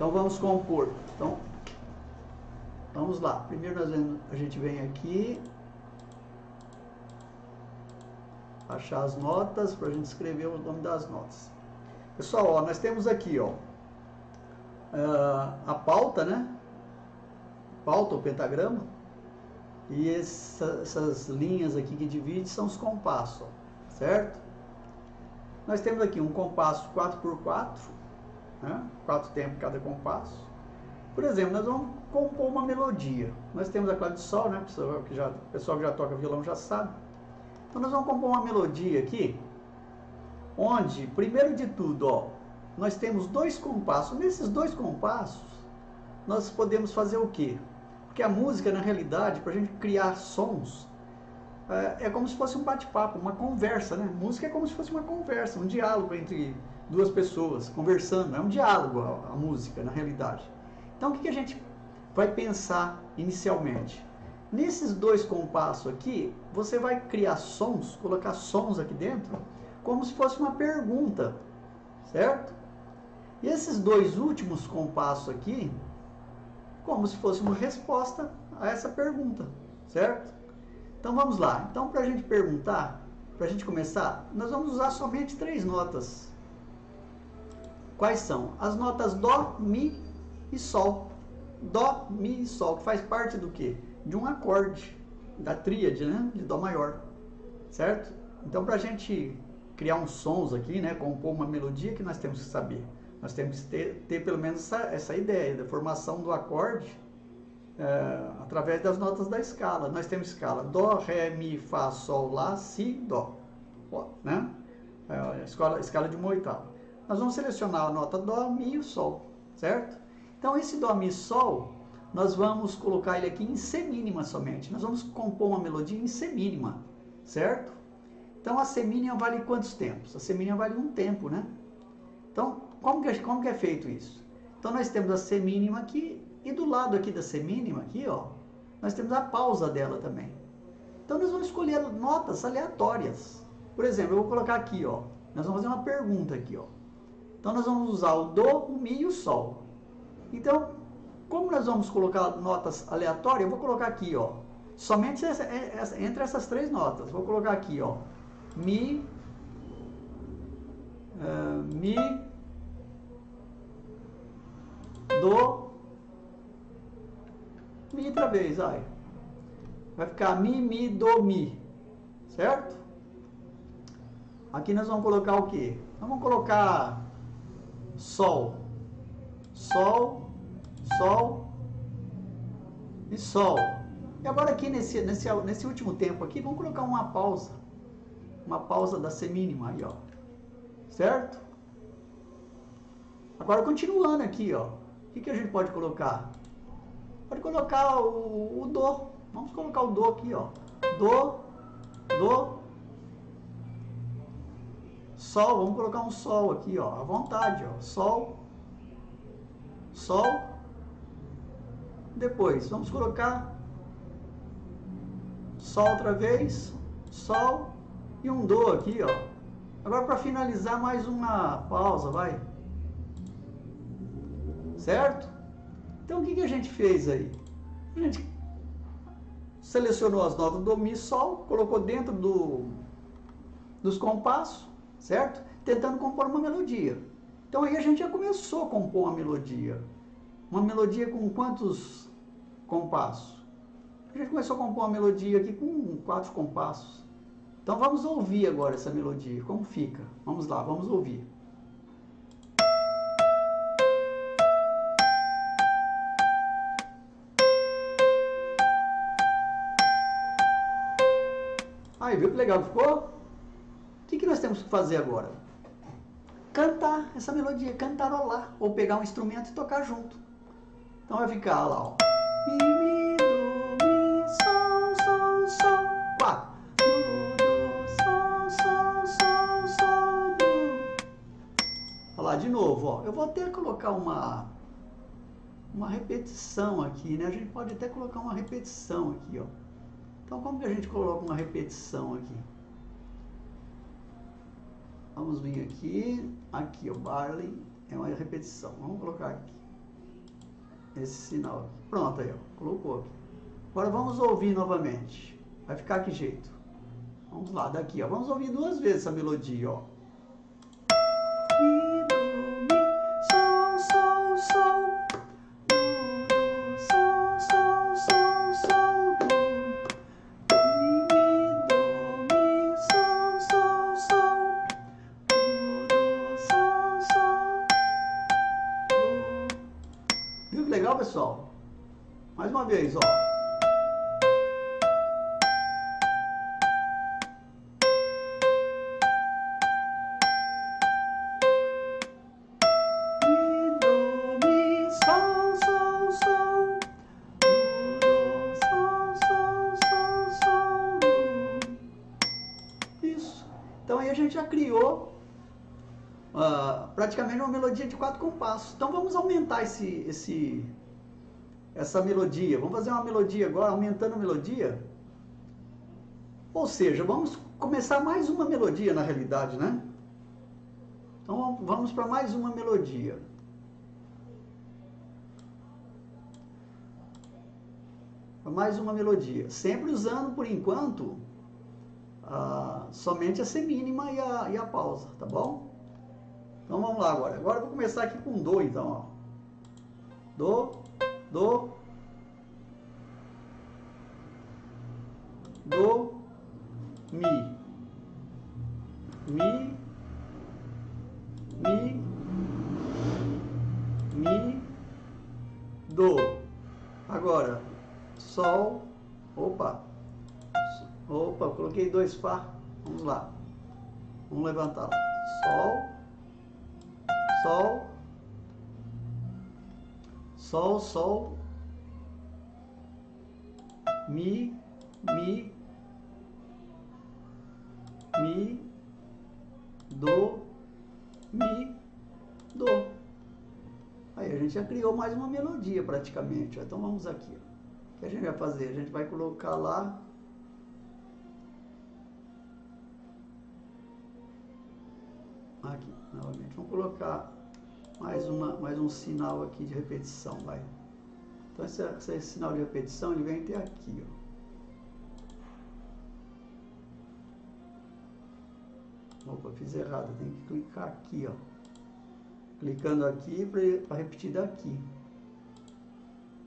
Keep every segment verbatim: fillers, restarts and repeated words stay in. Então vamos compor. Então, vamos lá. Primeiro nós, a gente vem aqui, achar as notas para a gente escrever o nome das notas. Pessoal, ó, nós temos aqui, ó, a pauta, né? Pauta, o pentagrama. E essa, essas linhas aqui que divide são os compassos, ó, certo? Nós temos aqui um compasso quatro por quatro, né? quatro tempos cada compasso. Por exemplo, nós vamos compor uma melodia. Nós temos a clave de sol, né? O pessoal, pessoal que já toca violão já sabe. Então nós vamos compor uma melodia aqui, onde, primeiro de tudo, ó, nós temos dois compassos. Nesses dois compassos, nós podemos fazer o quê? Porque a música, na realidade, para a gente criar sons, é como se fosse um bate-papo, uma conversa, né? Música é como se fosse uma conversa, um diálogo entre duas pessoas, conversando. É um diálogo a, a música, na realidade. Então, o que, que a gente vai pensar inicialmente? Nesses dois compassos aqui, você vai criar sons, colocar sons aqui dentro, como se fosse uma pergunta, certo? E esses dois últimos compassos aqui, como se fosse uma resposta a essa pergunta, certo? Então vamos lá. Então para a gente perguntar, para a gente começar, nós vamos usar somente três notas. Quais são? As notas dó, mi e sol. Dó, mi e sol, que faz parte do quê? De um acorde, da tríade, né? De dó maior, certo? Então para a gente criar uns sons aqui, né? Compor uma melodia, que nós temos que saber. Nós temos que ter, ter pelo menos essa, essa ideia da formação do acorde é, através das notas da escala. Nós temos escala dó, ré, mi, fá, sol, lá, si, dó. Ó, né? É, a escala, a escala de uma oitava. Nós vamos selecionar a nota dó, mi e o sol, certo? Então esse dó, mi e sol, nós vamos colocar ele aqui em C mínima somente. Nós vamos compor uma melodia em C mínima, certo? Então a C mínima vale quantos tempos? A C mínima vale um tempo, né? Então, Como que, como que é feito isso? Então nós temos a C mínima aqui, e do lado aqui da C mínima, aqui, ó, nós temos a pausa dela também. Então nós vamos escolher notas aleatórias. Por exemplo, eu vou colocar aqui, ó, nós vamos fazer uma pergunta aqui, ó. Então nós vamos usar o dó, o mi e o sol. Então, como nós vamos colocar notas aleatórias, eu vou colocar aqui, ó, somente essa, essa, entre essas três notas. Vou colocar aqui, ó, mi, uh, mi, dó, mi outra vez, aí. Vai ficar mi, mi, dó, mi, certo? Aqui nós vamos colocar o quê? Nós vamos colocar sol, sol, sol e sol. E agora aqui nesse, nesse, nesse último tempo aqui, vamos colocar uma pausa, uma pausa da C mínima aí, ó, certo? Agora continuando aqui, ó. O que, que a gente pode colocar? Pode colocar o, o dó. Vamos colocar o dó aqui, ó. Dó, dó, sol. Vamos colocar um sol aqui, ó. À vontade, ó. Sol, sol. Depois, vamos colocar sol outra vez, sol e um dó aqui, ó. Agora para finalizar, mais uma pausa, vai. Certo? Então o que, que a gente fez aí? A gente selecionou as notas do mi, sol, colocou dentro do, dos compassos, certo? Tentando compor uma melodia. Então aí a gente já começou a compor uma melodia. Uma melodia com quantos compassos? A gente começou a compor uma melodia aqui com quatro compassos. Então vamos ouvir agora essa melodia, como fica? Vamos lá, vamos ouvir. Aí, viu que legal ficou? O que, que nós temos que fazer agora? Cantar essa melodia, cantarolar, ou pegar um instrumento e tocar junto. Então vai ficar lá, ó. Mi, mi, do, mi, sol, sol, sol. Quatro. Do, do, sol, sol, sol, sol, do. Olha lá, de novo, ó. Eu vou até colocar uma, uma repetição aqui, né? A gente pode até colocar uma repetição aqui, ó. Então, como que a gente coloca uma repetição aqui? Vamos vir aqui, aqui o Barley, é uma repetição, vamos colocar aqui. esse sinal aqui. Pronto, aí, ó, colocou aqui. Agora vamos ouvir novamente. Vai ficar que jeito? Vamos lá, daqui, ó. Vamos ouvir duas vezes essa melodia, ó. Mi, do, mi, sol, sol, sol. Do, do, sol, sol, sol, sol, do. Mi, mi, do, mi, sol, sol, sol. Do, do, sol, sol. Do. Viu que legal, pessoal? Mais uma vez, ó. Então aí a gente já criou uh, praticamente uma melodia de quatro compassos. Então vamos aumentar esse, esse, essa melodia. Vamos fazer uma melodia agora, aumentando a melodia. Ou seja, vamos começar mais uma melodia na realidade, né? Então vamos para mais uma melodia. Mais uma melodia. Sempre usando, por enquanto... Ah, somente a semínima e a, e a pausa, tá bom? Então vamos lá agora. Agora eu vou começar aqui com Dó, então, ó. Dó, Dó, Dó, Mi, Mi, Mi, Mi, Dó. Agora, Sol, opa. Opa, eu coloquei dois Fá. Vamos lá. Vamos levantar. Sol. Sol. Sol, Sol. Mi, Mi. Mi. Dó. Mi. Dó. Aí a gente já criou mais uma melodia praticamente. Então vamos aqui. O que a gente vai fazer? A gente vai colocar lá... Aqui, novamente. Vamos colocar mais, uma, mais um sinal aqui de repetição, vai. Então esse, esse sinal de repetição, ele vem até aqui, ó. Opa, fiz errado, tem que clicar aqui, ó. Clicando aqui para repetir daqui.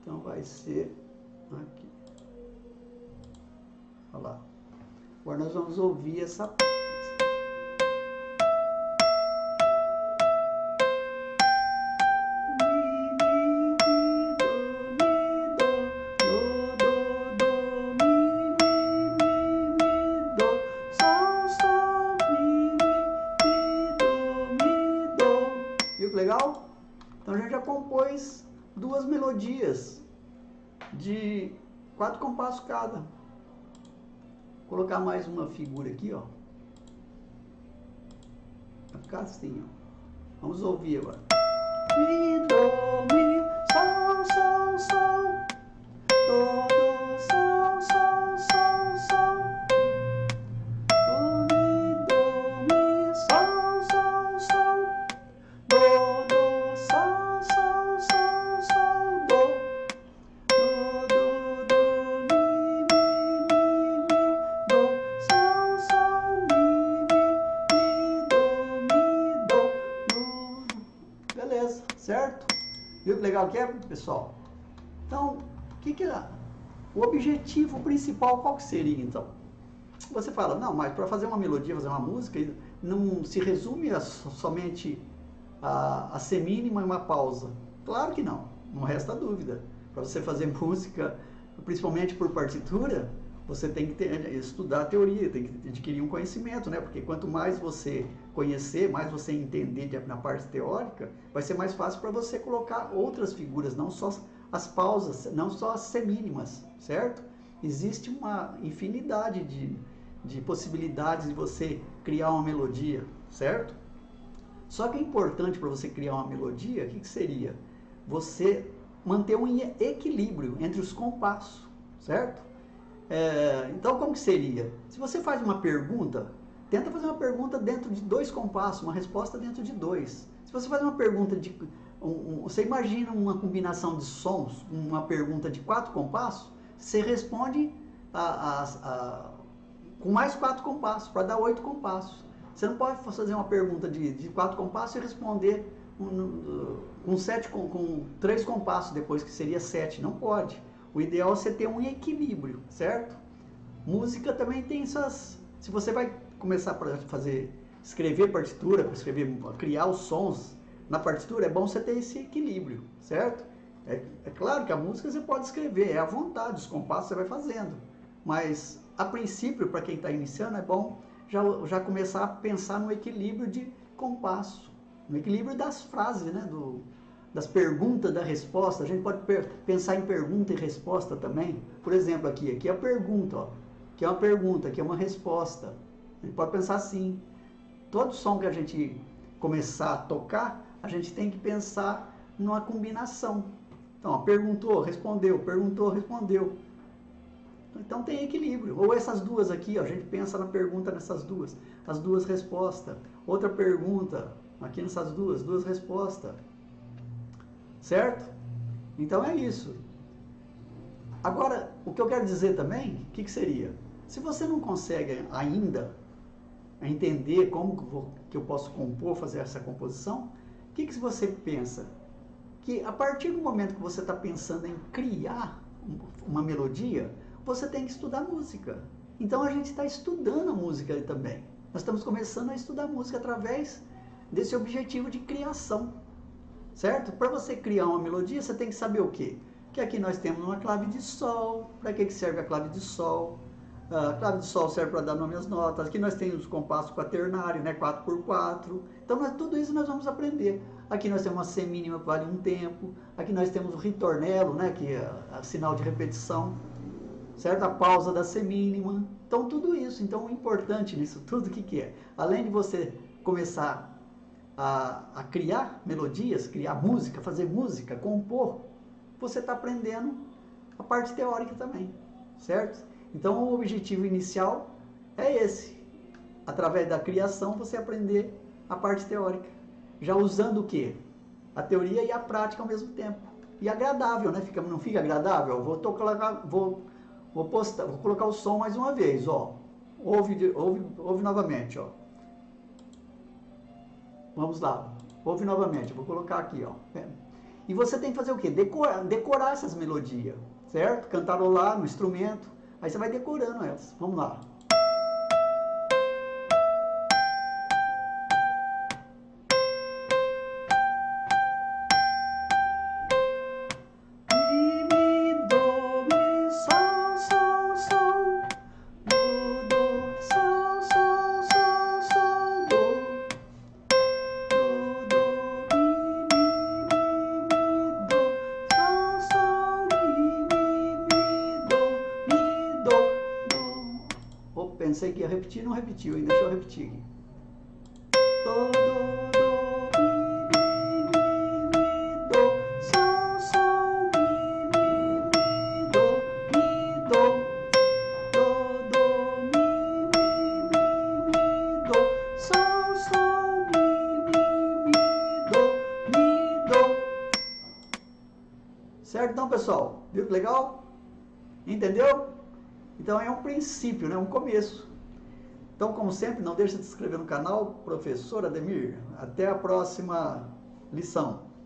Então vai ser aqui. Olha lá. Agora nós vamos ouvir essa legal? Então a gente já compôs duas melodias de quatro compassos cada. Vou colocar mais uma figura aqui, ó. Vai ficar assim, ó. Vamos ouvir agora. Mi, dó, mi, sol, sol, sol. Dó, dó, sol, sol, sol, sol. Dó, mi, dó, mi, sol, sol, sol. Dó. Certo? Viu que legal que é, pessoal? Então, o que que é? O objetivo principal qual que seria, então? Você fala, não, mas para fazer uma melodia, fazer uma música, não se resume a, somente a, a semínima e uma pausa. Claro que não, não resta dúvida. Para você fazer música, principalmente por partitura, você tem que ter, estudar a teoria, tem que adquirir um conhecimento, né? Porque quanto mais você conhecer, mais você entender na parte teórica, vai ser mais fácil para você colocar outras figuras, não só as pausas, não só as semínimas, certo? Existe uma infinidade de, de possibilidades de você criar uma melodia, certo? Só que é importante para você criar uma melodia, o que, que seria? Você manter um equilíbrio entre os compassos, certo? É, então, como que seria? Se você faz uma pergunta, tenta fazer uma pergunta dentro de dois compassos, uma resposta dentro de dois. Se você faz uma pergunta de um, um, você imagina uma combinação de sons, uma pergunta de quatro compassos, você responde a, a, a, com mais quatro compassos, para dar oito compassos. Você não pode fazer uma pergunta de, de quatro compassos e responder com sete, com, com três compassos depois, que seria sete. Não pode. O ideal é você ter um equilíbrio, certo? Música também tem suas... Se você vai começar a fazer, escrever partitura, escrever, criar os sons na partitura, é bom você ter esse equilíbrio, certo? É, é claro que a música você pode escrever, é à vontade, os compassos você vai fazendo. Mas, a princípio, para quem está iniciando, é bom já, já começar a pensar no equilíbrio de compasso, no equilíbrio das frases, né? Do, das perguntas, da resposta. A gente pode pensar em pergunta e resposta também. Por exemplo, aqui, aqui é a pergunta, ó. Que é uma pergunta, que é uma resposta. A gente pode pensar assim. Todo som que a gente começar a tocar, a gente tem que pensar numa combinação. Então, ó, perguntou, respondeu, perguntou, respondeu. Então tem equilíbrio. Ou essas duas aqui, ó, a gente pensa na pergunta nessas duas. As duas respostas. Outra pergunta aqui nessas duas, duas respostas. Certo? Então é isso. Agora, o que eu quero dizer também, o que, que seria? Se você não consegue ainda entender como que, vou, que eu posso compor, fazer essa composição, o que, que você pensa? Que a partir do momento que você está pensando em criar uma melodia, você tem que estudar música. Então a gente está estudando a música também. Nós estamos começando a estudar música através desse objetivo de criação, certo? Para você criar uma melodia, você tem que saber o quê? Que aqui nós temos uma clave de sol. Para que serve a clave de sol? A clave de sol serve para dar nome às notas. Aqui nós temos os compassos quaternários, né? quatro por quatro. Então, nós, tudo isso nós vamos aprender. Aqui nós temos uma semínima que vale um tempo. Aqui nós temos o ritornelo, né? Que é a sinal de repetição. Certo? A pausa da semínima. Então, tudo isso. Então, o importante nisso tudo, o que, que é? Além de você começar a, a criar melodias, criar música, fazer música, compor, você está aprendendo a parte teórica também, certo? Então o objetivo inicial é esse. Através da criação você aprender a parte teórica. Já usando o quê? A teoria e a prática ao mesmo tempo. E agradável, né? Fica, não fica agradável? Vou, tocar, vou, vou, postar, vou colocar o som mais uma vez, ó. Ouve, ouve, ouve novamente, ó. Vamos lá. Ouve novamente. Vou colocar aqui, ó. E você tem que fazer o quê? Decorar, decorar essas melodias, certo? Cantarolar no instrumento, aí você vai decorando elas. Vamos lá. Pensei que ia repetir, não repetiu, ainda deixa eu repetir aqui. Dó, dó, dó, mi, mi, mi, dó, sol, sol, mi, mi, mi, dó, mi, dó, dó, dó, mi, mi, mi, mi, dó, sol, sol, mi, mi, mi, dó, mi, dó. Certo então, pessoal? Viu que legal? Entendeu? Então é um princípio, né? Um começo. Então, como sempre, não deixe de se inscrever no canal Professor Ademir. Até a próxima lição.